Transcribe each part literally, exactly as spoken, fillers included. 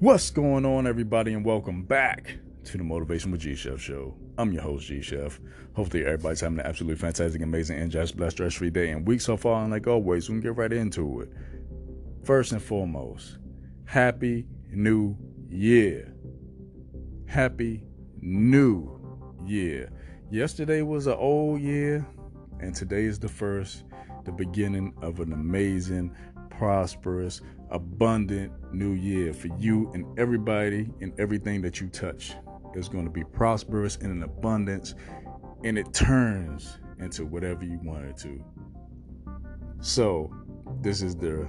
What's going on, everybody, and welcome back to the Motivation with G-Chef Show. I'm your host, G-Chef. Hopefully everybody's having an absolutely fantastic, amazing, and just blessed, stress-free day and week so far. And like always, we can get right into it. First and foremost, Happy New Year. Happy New Year. Yesterday was an old year, and today is the first, the beginning of an amazing, prosperous, abundant new year for you and everybody, and everything that you touch is going to be prosperous and in abundance, and it turns into whatever you want it to. So this is the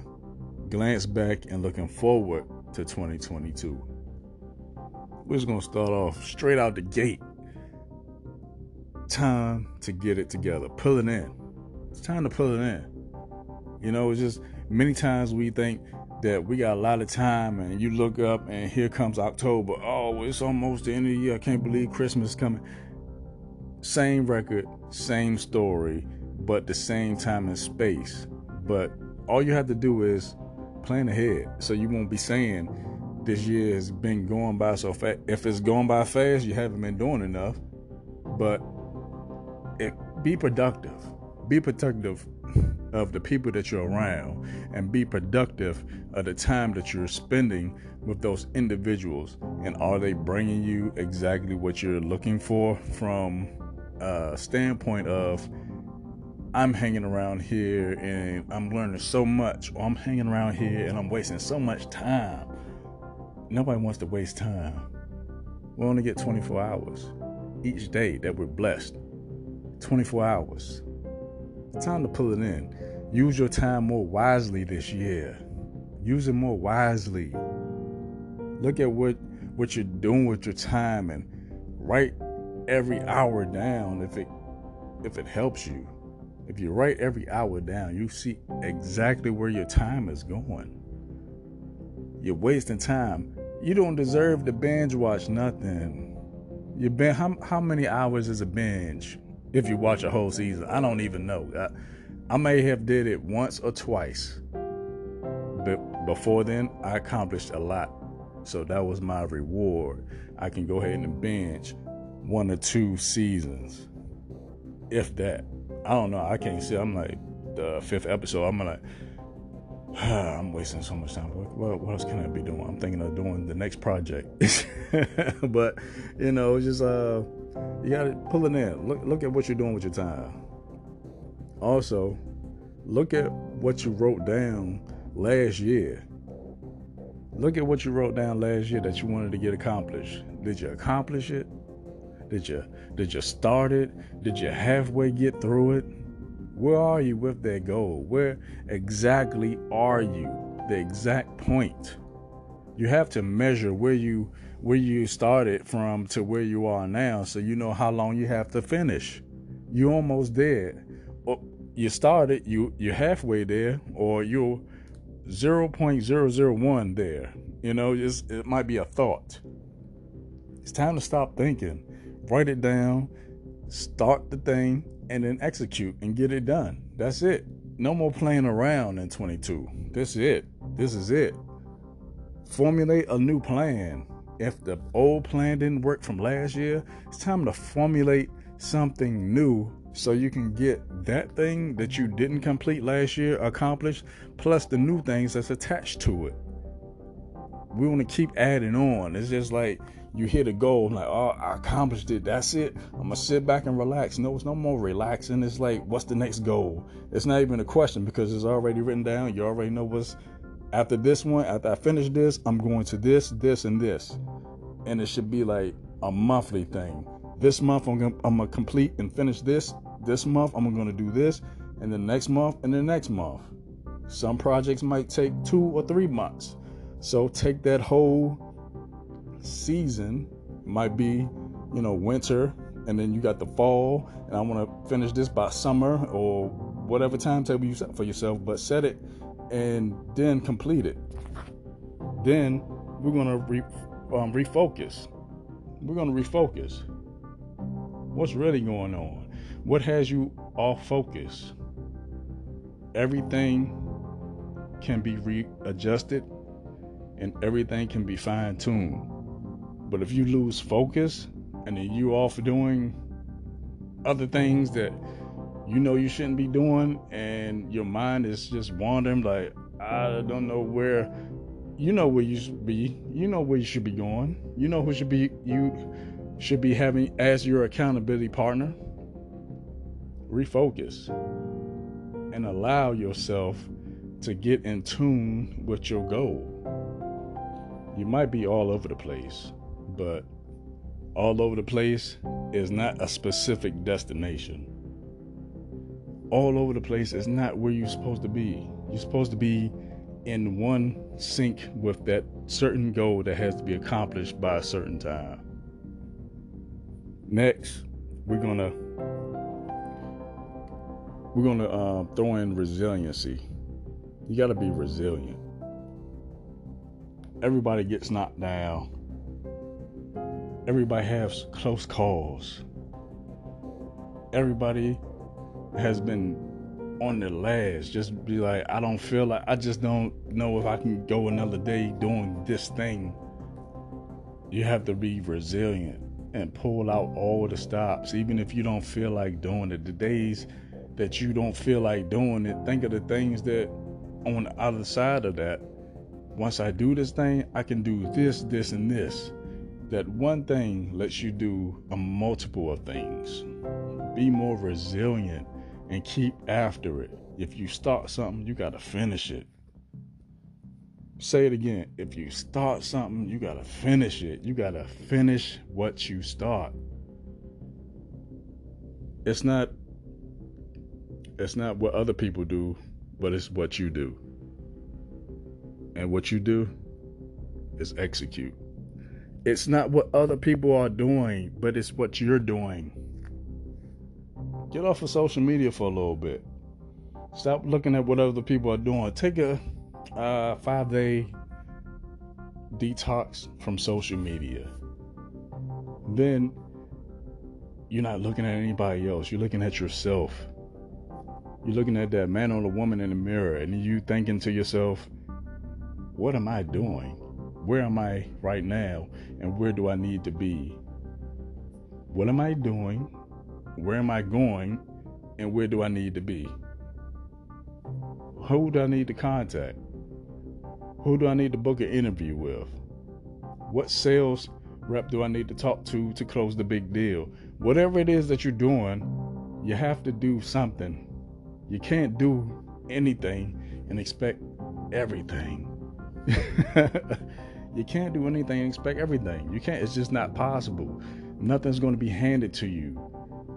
glance back and looking forward to twenty twenty-two. We're just going to start off straight out the gate. Time to get it together. Pull it in. It's time to pull it in. You know, it's just many times we think that we got a lot of time, and you look up and here comes October. Oh, it's almost the end of the year. I can't believe Christmas is coming. Same record, same story, but the same time and space. But all you have to do is plan ahead, so you won't be saying this year has been going by so fast. If it's going by fast, you haven't been doing enough. But it, be productive. Be productive of the people that you're around, and be productive of the time that you're spending with those individuals. And are they bringing you exactly what you're looking for from a standpoint of, I'm hanging around here and I'm learning so much, or I'm hanging around here and I'm wasting so much time. Nobody wants to waste time. We only get twenty-four hours each day that we're blessed. twenty-four hours. It's time to pull it in. Use your time more wisely this year. Use it more wisely. Look at what, what you're doing with your time, and write every hour down if it if it helps you. If you write every hour down, you see exactly where your time is going. You're wasting time. You don't deserve to binge watch nothing. You been how how many hours is a binge? If you watch a whole season, I don't even know. I, I may have did it once or twice, but before then, I accomplished a lot. So that was my reward. I can go ahead and binge one or two seasons, if that. I don't know. I can't see. I'm like the fifth episode. I'm like, ah, I'm wasting so much time. What, what else can I be doing? I'm thinking of doing the next project. But you know, just uh. You gotta pull it in. Look, look at what you're doing with your time. Also, look at what you wrote down last year. Look at what you wrote down last year that you wanted to get accomplished. Did you accomplish it? Did you did you start it? Did you halfway get through it? Where are you with that goal? Where exactly are you? The exact point. You have to measure where you where you started from to where you are now, so you know how long you have to finish. You're almost there. Or you started, you, you're halfway there, or you're zero point zero zero one there. You know, it's, it might be a thought. It's time to stop thinking. Write it down, start the thing, and then execute and get it done. That's it. No more playing around in twenty-two. This is it. This is it. Formulate a new plan. If the old plan didn't work from last year, it's time to formulate something new so you can get that thing that you didn't complete last year accomplished, plus the new things that's attached to it. We want to keep adding on. It's just like you hit a goal, like, oh, I accomplished it. That's it. I'm going to sit back and relax. No, it's no more relaxing. It's like, what's the next goal? It's not even a question because it's already written down. You already know what's after this one, after I finish this, I'm going to this, this, and this. And it should be like a monthly thing. This month, I'm going I'm to complete and finish this. This month, I'm going to do this. And the next month, and the next month. Some projects might take two or three months. So take that whole season. It might be, you know, winter. And then you got the fall. And I want to finish this by summer or whatever timetable you set for yourself. But set it. And then complete it. Then we're gonna re, um, refocus. We're gonna refocus. What's really going on? What has you off focus? Everything can be readjusted. and everything can be fine-tuned. But if you lose focus and then you off doing other things that you know you shouldn't be doing, and your mind is just wandering, like, I don't know where, you know where you should be, you know where you should be going, you know who should be, you should be having as your accountability partner. Refocus and allow yourself to get in tune with your goal. You might be all over the place, but all over the place is not a specific destination. All over the place is not where you're supposed to be. You're supposed to be in one sync with that certain goal that has to be accomplished by a certain time. Next, we're gonna we're gonna uh, throw in resiliency. You gotta be resilient. Everybody gets knocked down. Everybody has close calls. Everybody has been on their last. Just be like, I don't feel like, I just don't know if I can go another day doing this thing. You have to be resilient and pull out all the stops. Even if you don't feel like doing it, the days that you don't feel like doing it, think of the things that on the other side of that. Once I do this thing, I can do this, this, and this. That one thing lets you do a multiple of things. Be more resilient and keep after it. If you start something, you gotta finish it. Say it again. If you start something, you gotta finish it. You gotta finish what you start. It's not, it's not what other people do, but it's what you do. And what you do is execute. It's not what other people are doing, but it's what you're doing. Get off of social media for a little bit. Stop looking at what other people are doing. Take a uh, five-day detox from social media. Then you're not looking at anybody else. You're looking at yourself. You're looking at that man or the woman in the mirror, and you thinking to yourself, what am I doing? Where am I right now, and where do I need to be? What am I doing? Where am I going, and where do I need to be? Who do I need to contact? Who do I need to book an interview with? What sales rep do I need to talk to to close the big deal? Whatever it is that you're doing, you have to do something. You can't do anything and expect everything. You can't do anything and expect everything. You can't. It's just not possible. Nothing's going to be handed to you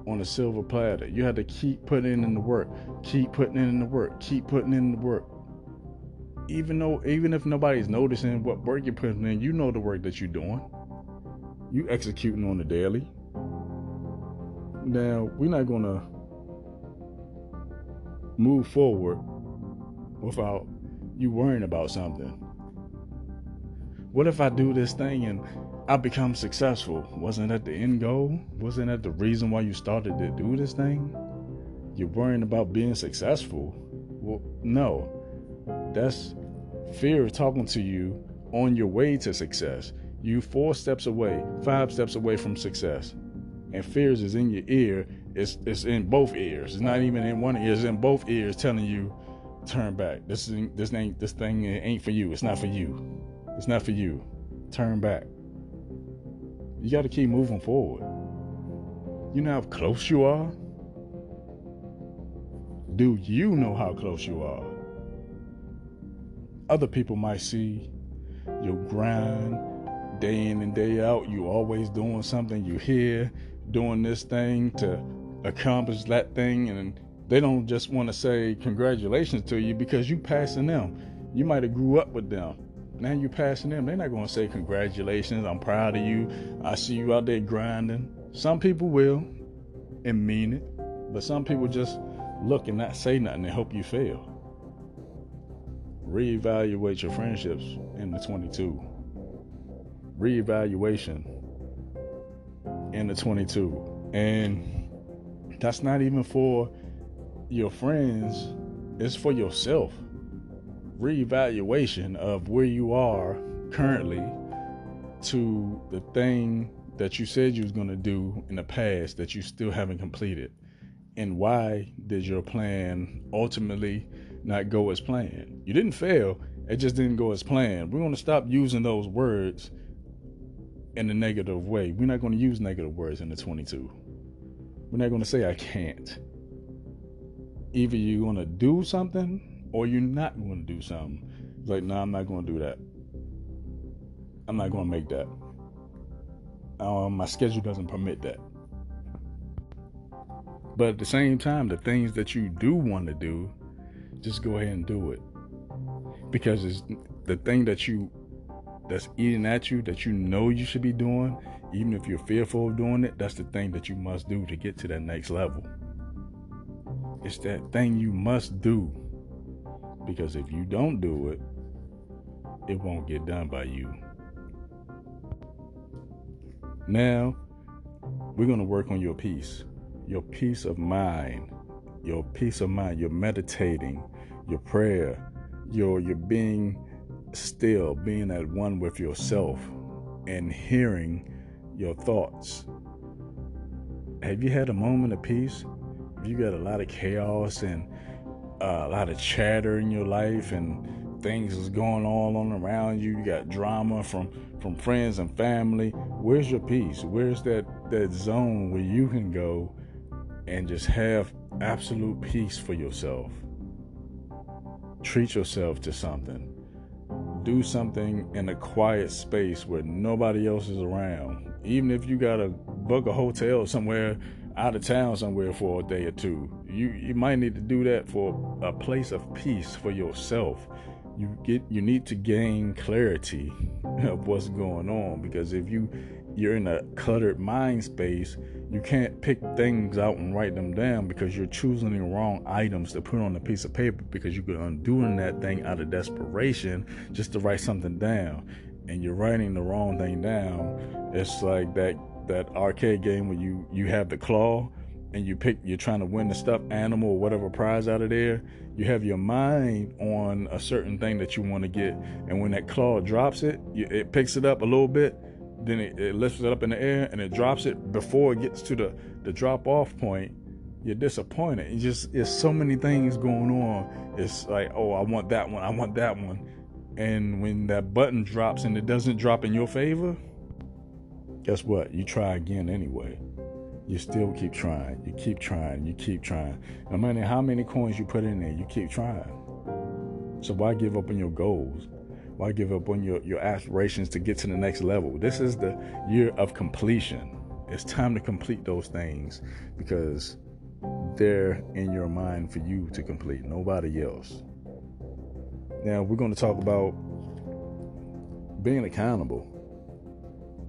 on a silver platter. You have to keep putting in the work. Keep putting in the work. Keep putting in the work. Even though, even if nobody's noticing what work you're putting in, you know the work that you're doing. You executing on the daily. Now, we're not going to move forward without you worrying about something. What if I do this thing and I become successful? Wasn't that the end goal? Wasn't that the reason why you started to do this thing? You're worrying about being successful? Well, no. That's fear talking to you on your way to success. You four steps away, five steps away from success. And fears is in your ear. It's, it's in both ears. It's not even in one ear. It's in both ears telling you, turn back. This, is, this, ain't, this thing ain't for you. It's not for you. It's not for you. Turn back. You got to keep moving forward. You know how close you are? Do you know how close you are? Other people might see your grind day in and day out. You always doing something. You here doing this thing to accomplish that thing. And they don't just want to say congratulations to you because you passing them. You might have grew up with them. Now you're passing them. They're not going to say congratulations. I'm proud of you. I see you out there grinding. Some people will and mean it. But some people just look and not say nothing and hope you fail. Reevaluate your friendships in the twenty-two. Reevaluation in the twenty-two. And that's not even for your friends. It's for yourself. reevaluation of where you are currently to the thing that you said you was going to do in the past that you still haven't completed, and why did your plan ultimately not go as planned? You didn't fail. It just didn't go as planned. We're going to stop using those words in a negative way. We're not going to use negative words in the twenty-two. We're not going to say, I can't. Either you're going to do something or you're not going to do something. It's like, no, nah, I'm not going to do that. I'm not going to make that. Um, my schedule doesn't permit that. But at the same time, the things that you do want to do, just go ahead and do it. Because it's the thing that you that's eating at you that you know you should be doing, even if you're fearful of doing it, that's the thing that you must do to get to that next level. It's that thing you must do. Because if you don't do it, it won't get done by you. Now, we're going to work on your peace, your peace of mind, your peace of mind, your meditating, your prayer, your, your being still, being at one with yourself and hearing your thoughts. Have you had a moment of peace? Have you got a lot of chaos and uh, a lot of chatter in your life and things is going on around you? You got drama from, from friends and family. Where's your peace? Where's that, that zone where you can go and just have absolute peace for yourself? Treat yourself to something. Do something in a quiet space where nobody else is around. Even if you gotta book a hotel somewhere out of town somewhere for a day or two, you, you might need to do that for a place of peace for yourself. You get you need to gain clarity of what's going on, because if you you're in a cluttered mind space, you can't pick things out and write them down because you're choosing the wrong items to put on a piece of paper, because you're undoing that thing out of desperation just to write something down, and you're writing the wrong thing down. It's like that that arcade game where you you have the claw and you pick you're trying to win the stuffed animal or whatever prize out of there. You have your mind on a certain thing that you want to get, and when that claw drops it, it picks it up a little bit. Then it, it lifts it up in the air and it drops it before it gets to the, the drop-off point. You're disappointed. It's just, it's so many things going on. It's like, oh, I want that one. I want that one. And when that button drops and it doesn't drop in your favor, guess what? You try again anyway. You still keep trying. You keep trying. You keep trying. No matter how many coins you put in there, you keep trying. So why give up on your goals? Why give up on your, your aspirations to get to the next level? This is the year of completion. It's time to complete those things because they're in your mind for you to complete, nobody else. Now, we're going to talk about being accountable.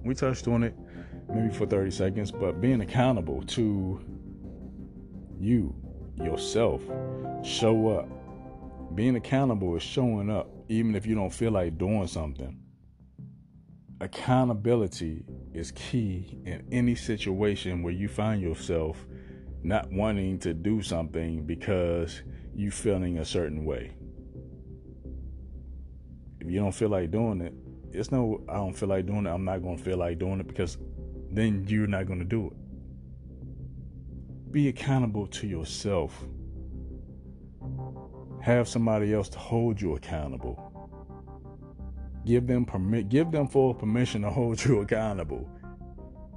We touched on it maybe for thirty seconds, but being accountable to you, yourself, show up. Being accountable is showing up. Even if you don't feel like doing something, accountability is key in any situation where you find yourself not wanting to do something because you're feeling a certain way. If you don't feel like doing it, it's no, I don't feel like doing it. I'm not going to feel like doing it, because then you're not going to do it. Be accountable to yourself. Have somebody else to hold you accountable. Give them permit. Give them full permission to hold you accountable.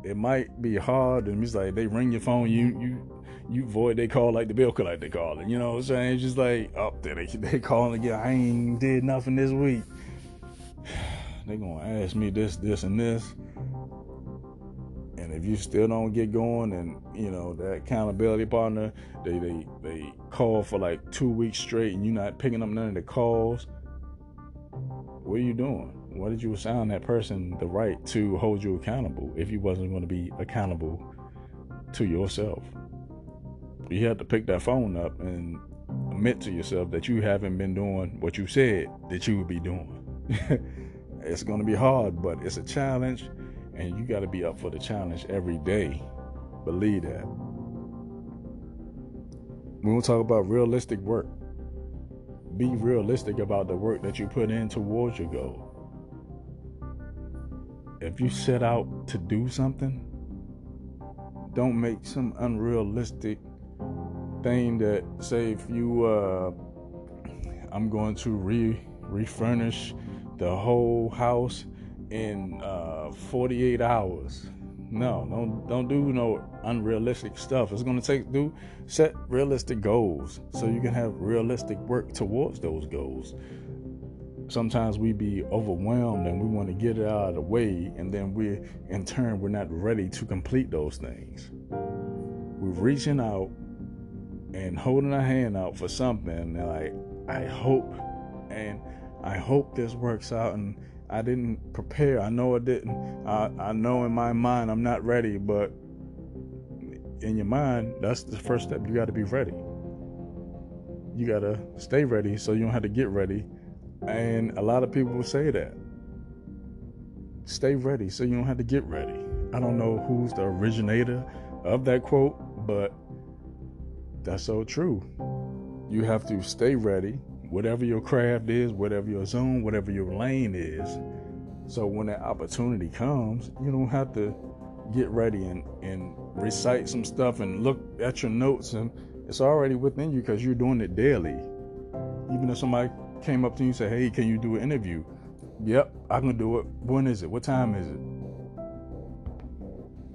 It might be hard, and it's like they ring your phone, you you you void they call like the bill collector like calling. You know what I'm saying? It's just like up oh, there they they calling again. I ain't did nothing this week. They gonna ask me this, this, and this. And if you still don't get going, and you know that accountability partner, they they they call for like two weeks straight, and you're not picking up none of the calls. What are you doing? Why did you assign that person the right to hold you accountable if you wasn't going to be accountable to yourself? You had to pick that phone up and admit to yourself that you haven't been doing what you said that you would be doing. It's going to be hard, but it's a challenge. And you got to be up for the challenge every day. Believe that. We're going to talk about realistic work. be realistic about the work that you put in towards your goal. If you set out to do something, don't make some unrealistic thing that, say, if you, uh, I'm going to re refurnish the whole house in uh, forty-eight hours. No, don't don't do no unrealistic stuff. It's gonna take do set realistic goals so you can have realistic work towards those goals. Sometimes we be overwhelmed and we want to get it out of the way, and then we, in turn, we're not ready to complete those things. We're reaching out and holding our hand out for something like, I hope, and I hope this works out, and I didn't prepare. I know I didn't. I, I know in my mind I'm not ready, but in your mind, that's the first step. You got to be ready. You got to stay ready so you don't have to get ready. And a lot of people will say that. Stay ready so you don't have to get ready. I don't know who's the originator of that quote, but that's so true. You have to stay ready. Whatever your craft is, whatever your zone, whatever your lane is. So when that opportunity comes, you don't have to get ready and, and recite some stuff and look at your notes, and it's already within you because you're doing it daily. Even if somebody came up to you and said, hey, can you do an interview? Yep, I can do it. When is it? What time is it?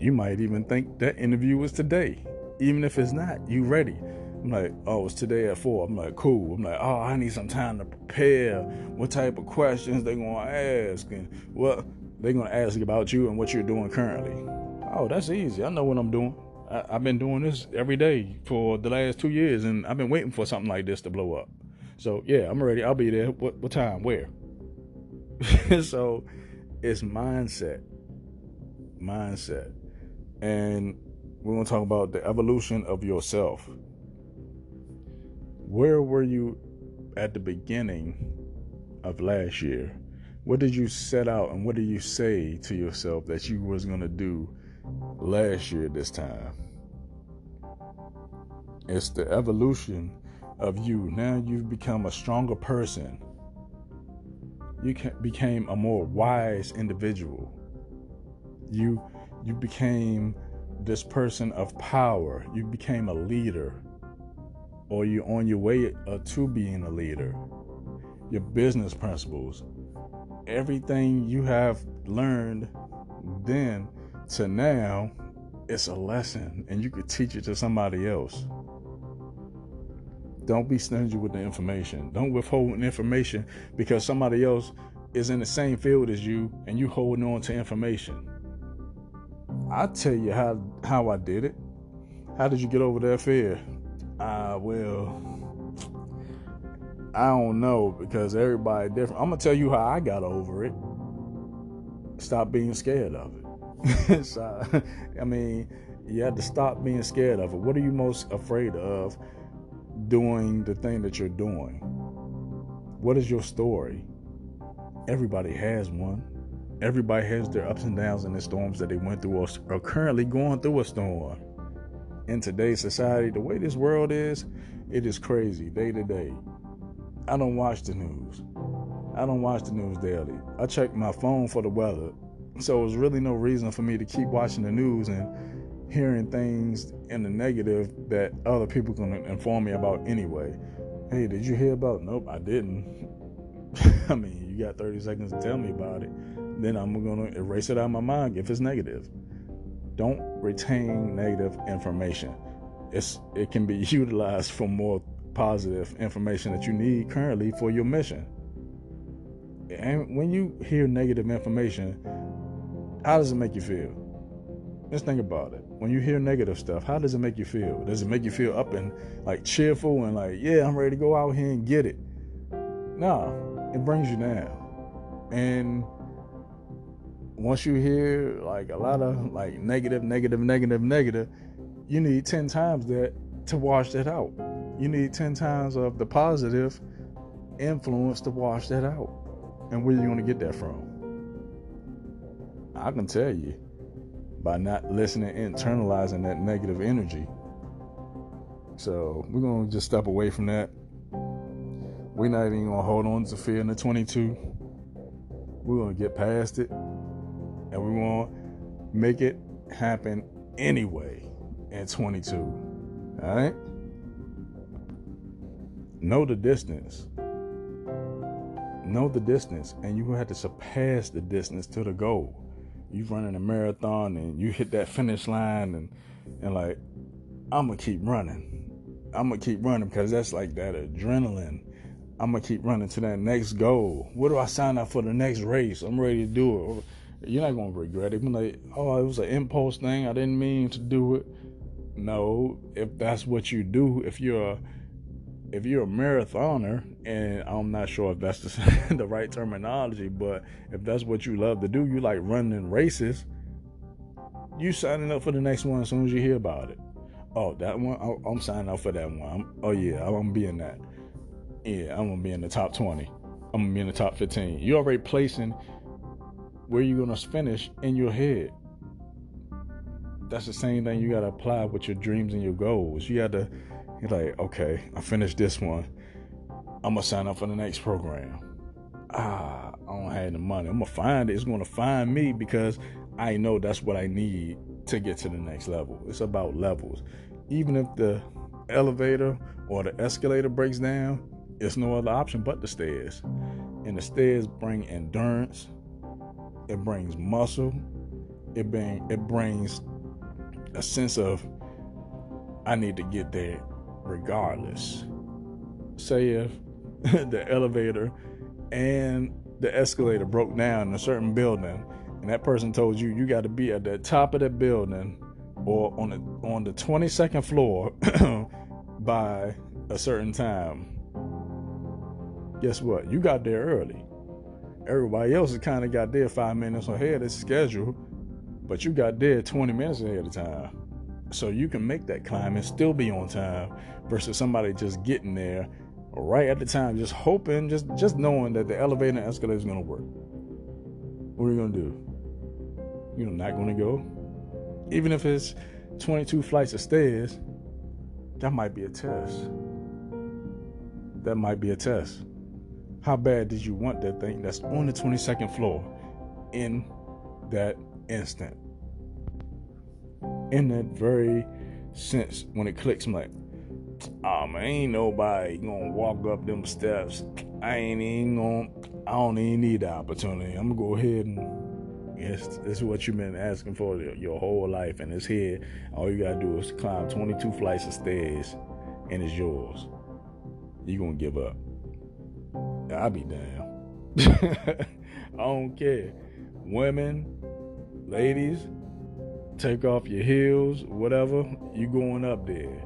You might even think that interview was today. Even if it's not, you ready. I'm like, oh, it's today at four. I'm like, cool. I'm like, oh, I need some time to prepare. What type of questions they gonna ask, and what they gonna ask about you and what you're doing currently. Oh, that's easy. I know what I'm doing. I, I've been doing this every day for the last two years, and I've been waiting for something like this to blow up. So yeah, I'm ready. I'll be there. What what time? Where? So it's mindset, mindset, and we're gonna talk about the evolution of yourself. Where were you at the beginning of last year? What did you set out, and what did you say to yourself that you was going to do last year this time? It's the evolution of you. Now you've become a stronger person. You became a more wise individual. You, you became this person of power. You became a leader. Or you're on your way to being a leader. Your business principles, everything you have learned then to now, it's a lesson, and you could teach it to somebody else. Don't be stingy with the information. Don't withhold information because somebody else is in the same field as you, and you holding on to information. I'll tell you how how I did it. How did you get over that fear? Uh, well, I don't know, because everybody different. I'm going to tell you how I got over it. Stop being scared of it. So, I mean, you have to stop being scared of it. What are you most afraid of doing the thing that you're doing? What is your story? Everybody has one. Everybody has their ups and downs and the storms that they went through or are currently going through a storm. In today's society, the way this world is, it is crazy day to day. I don't watch the news. I don't watch the news daily. I check my phone for the weather. So there's really no reason for me to keep watching the news and hearing things in the negative that other people can inform me about anyway. Hey, did you hear about? Nope, I didn't. I mean, you got thirty seconds to tell me about it. Then I'm going to erase it out of my mind if it's negative. Don't retain negative information. It's, it can be utilized for more positive information that you need currently for your mission. And when you hear negative information, how does it make you feel? Just think about it. When you hear negative stuff, how does it make you feel? Does it make you feel up and like cheerful and like, yeah, I'm ready to go out here and get it? No, it brings you down. And once you hear like a lot of like negative, negative, negative, negative, you need ten times that to wash that out. You need ten times of the positive influence to wash that out. And where are you going to get that from? I can tell you by not listening, internalizing that negative energy. So we're going to just step away from that. We're not even going to hold on to fear in the twenty-two. We're going to get past it, and we're going to make it happen anyway in twenty-two. All right? Know the distance. Know the distance, and you're going to have to surpass the distance to the goal. You're running a marathon, and you hit that finish line, and, and like, I'm going to keep running. I'm going to keep running because that's like that adrenaline. I'm going to keep running to that next goal. What do I sign up for the next race? I'm ready to do it. You're not going to regret it. You're like, oh, it was an impulse thing. I didn't mean to do it. No, if that's what you do, if you're a, if you're a marathoner, and I'm not sure if that's the, the right terminology, but if that's what you love to do, you like running races, you signing up for the next one as soon as you hear about it. Oh, that one? I'm signing up for that one. I'm, oh, yeah, I'm going to be in that. Yeah, I'm going to be in the top twenty. I'm going to be in the top fifteen. You're already placing where you're going to finish in your head. That's the same thing you got to apply with your dreams and your goals. You got to, you're like, okay, I finished this one. I'm going to sign up for the next program. Ah, I don't have the money. I'm going to find it. It's going to find me because I know that's what I need to get to the next level. It's about levels. Even if the elevator or the escalator breaks down, it's no other option but the stairs. And the stairs bring endurance. It brings muscle. It bring, it brings a sense of, I need to get there regardless. Say if the elevator and the escalator broke down in a certain building, and that person told you you got to be at the top of that building or on the on the twenty-second floor by a certain time. Guess what? You got there early. Everybody else has kind of got there five minutes ahead of schedule, but you got there twenty minutes ahead of time. So you can make that climb and still be on time versus somebody just getting there right at the time, just hoping, just, just knowing that the elevator and escalator is going to work. What are you going to do? You're not going to go. Even if it's twenty-two flights of stairs, that might be a test. That might be a test. How bad did you want that thing that's on the twenty-second floor in that instant? In that very sense, when it clicks, I'm like, oh man, ain't nobody gonna walk up them steps. I ain't even gonna, I don't even need the opportunity. I'm gonna go ahead and, yes, this is what you've been asking for your whole life, and it's here. All you gotta do is climb twenty-two flights of stairs, and it's yours. You gonna give up? I be damn. I don't care. Women, ladies, take off your heels, whatever. You going up there?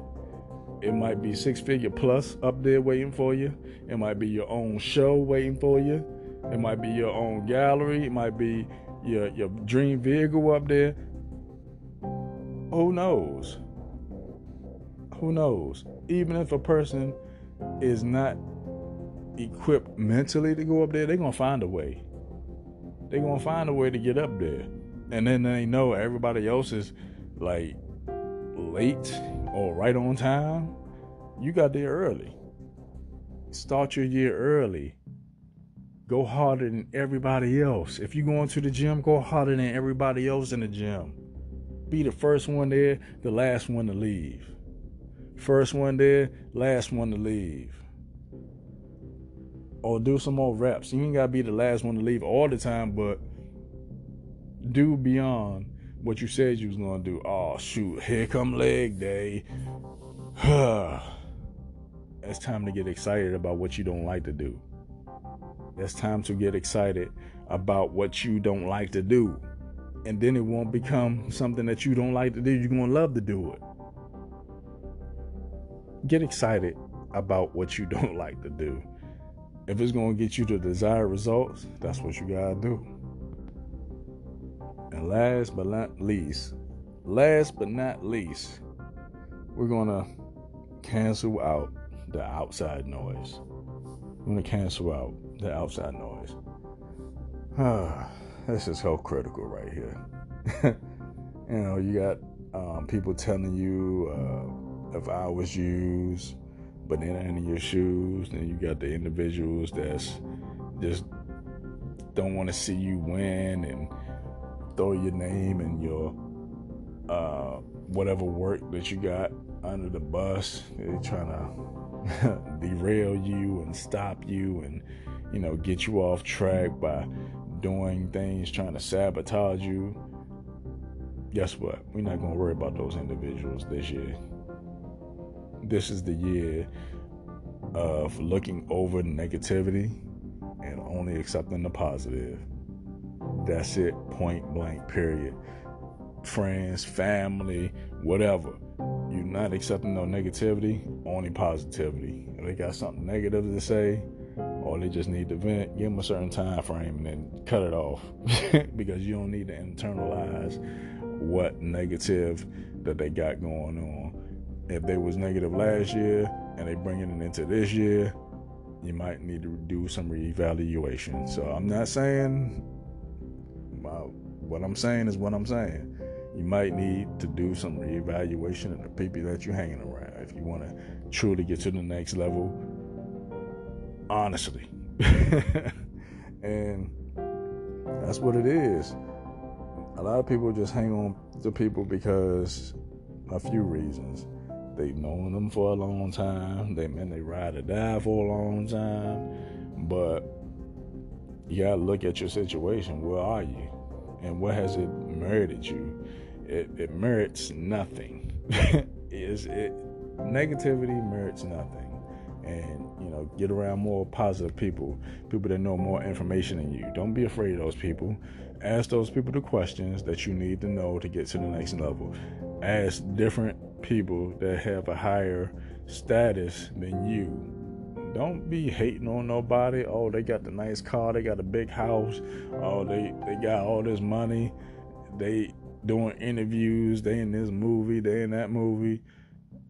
It might be six figure plus up there waiting for you. It might be your own show waiting for you. It might be your own gallery. It might be Your, your dream vehicle up there. Who knows? Who knows? Even if a person is not equipped mentally to go up there, they're going to find a way. They're going to find a way to get up there. And then they know everybody else is like late or right on time. You got there early. Start your year early. Go harder than everybody else. If you're going to the gym, go harder than everybody else in the gym. Be the first one there, the last one to leave. First one there, last one to leave. Or do some more reps. You ain't got to be the last one to leave all the time, but do beyond what you said you was going to do. Oh, shoot, here come leg day. It's time to get excited about what you don't like to do. It's time to get excited about what you don't like to do. And then it won't become something that you don't like to do. You're going to love to do it. Get excited about what you don't like to do. If it's going to get you the desired results, that's what you got to do. And last but not least, last but not least, we're going to cancel out the outside noise. We're going to cancel out the outside noise. Ah, this is so critical right here. You know, you got um, people telling you, uh, if I was you, banana in your shoes. Then you got the individuals that's just don't want to see you win and throw your name and your uh, whatever work that you got under the bus. They're trying to derail you and stop you and, you know, get you off track by doing things, trying to sabotage you. Guess what? We're not going to worry about those individuals this year. This is the year of looking over negativity and only accepting the positive. That's it. Point blank, period. Friends, family, whatever. You're not accepting no negativity, only positivity. If they got something negative to say, or they just need to vent, give them a certain time frame and then cut it off. Because you don't need to internalize what negative that they got going on. If they was negative last year and they bringing it into this year, you might need to do some reevaluation. So I'm not saying, what I'm saying is what I'm saying. You might need to do some reevaluation of the people that you're hanging around if you want to truly get to the next level. Honestly. And that's what it is. A lot of people just hang on to people because a few reasons. They've known them for a long time. They've been they ride or die for a long time. But you gotta look at your situation. Where are you? And what has it merited you? It, it merits nothing. Is it negativity merits nothing. And, you know, get around more positive people, people that know more information than you. Don't be afraid of those people. Ask those people the questions that you need to know to get to the next level. Ask different people that have a higher status than you. Don't be hating on nobody. Oh, they got the nice car. They got a big house. Oh, they, they got all this money. They doing interviews. They in this movie. They in that movie.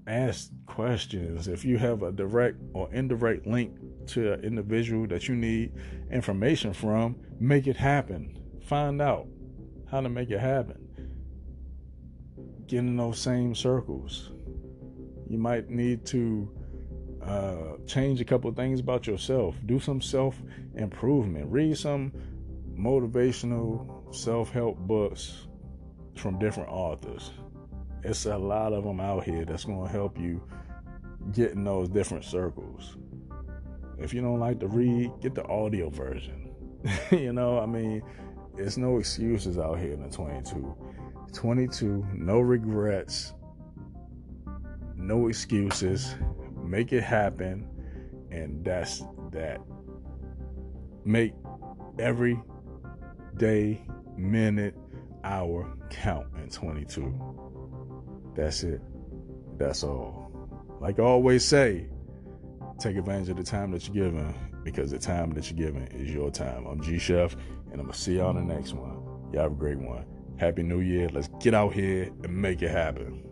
Ask questions. If you have a direct or indirect link to an individual that you need information from, make it happen. Find out how to make it happen. Get in those same circles. You might need to uh, change a couple of things about yourself. Do some self-improvement. Read some motivational self-help books from different authors. It's a lot of them out here that's going to help you get in those different circles. If you don't like to read, get the audio version. You know, I mean, it's no excuses out here in the twenty-two. twenty-two, no regrets, no excuses. Make it happen, and that's that. Make every day, minute, hour count in twenty-two. That's it. That's all. Like I always say, take advantage of the time that you're given, because the time that you're given is your time. I'm G Chef, and I'm going to see y'all in the next one. Y'all have a great one. Happy New Year. Let's get out here and make it happen.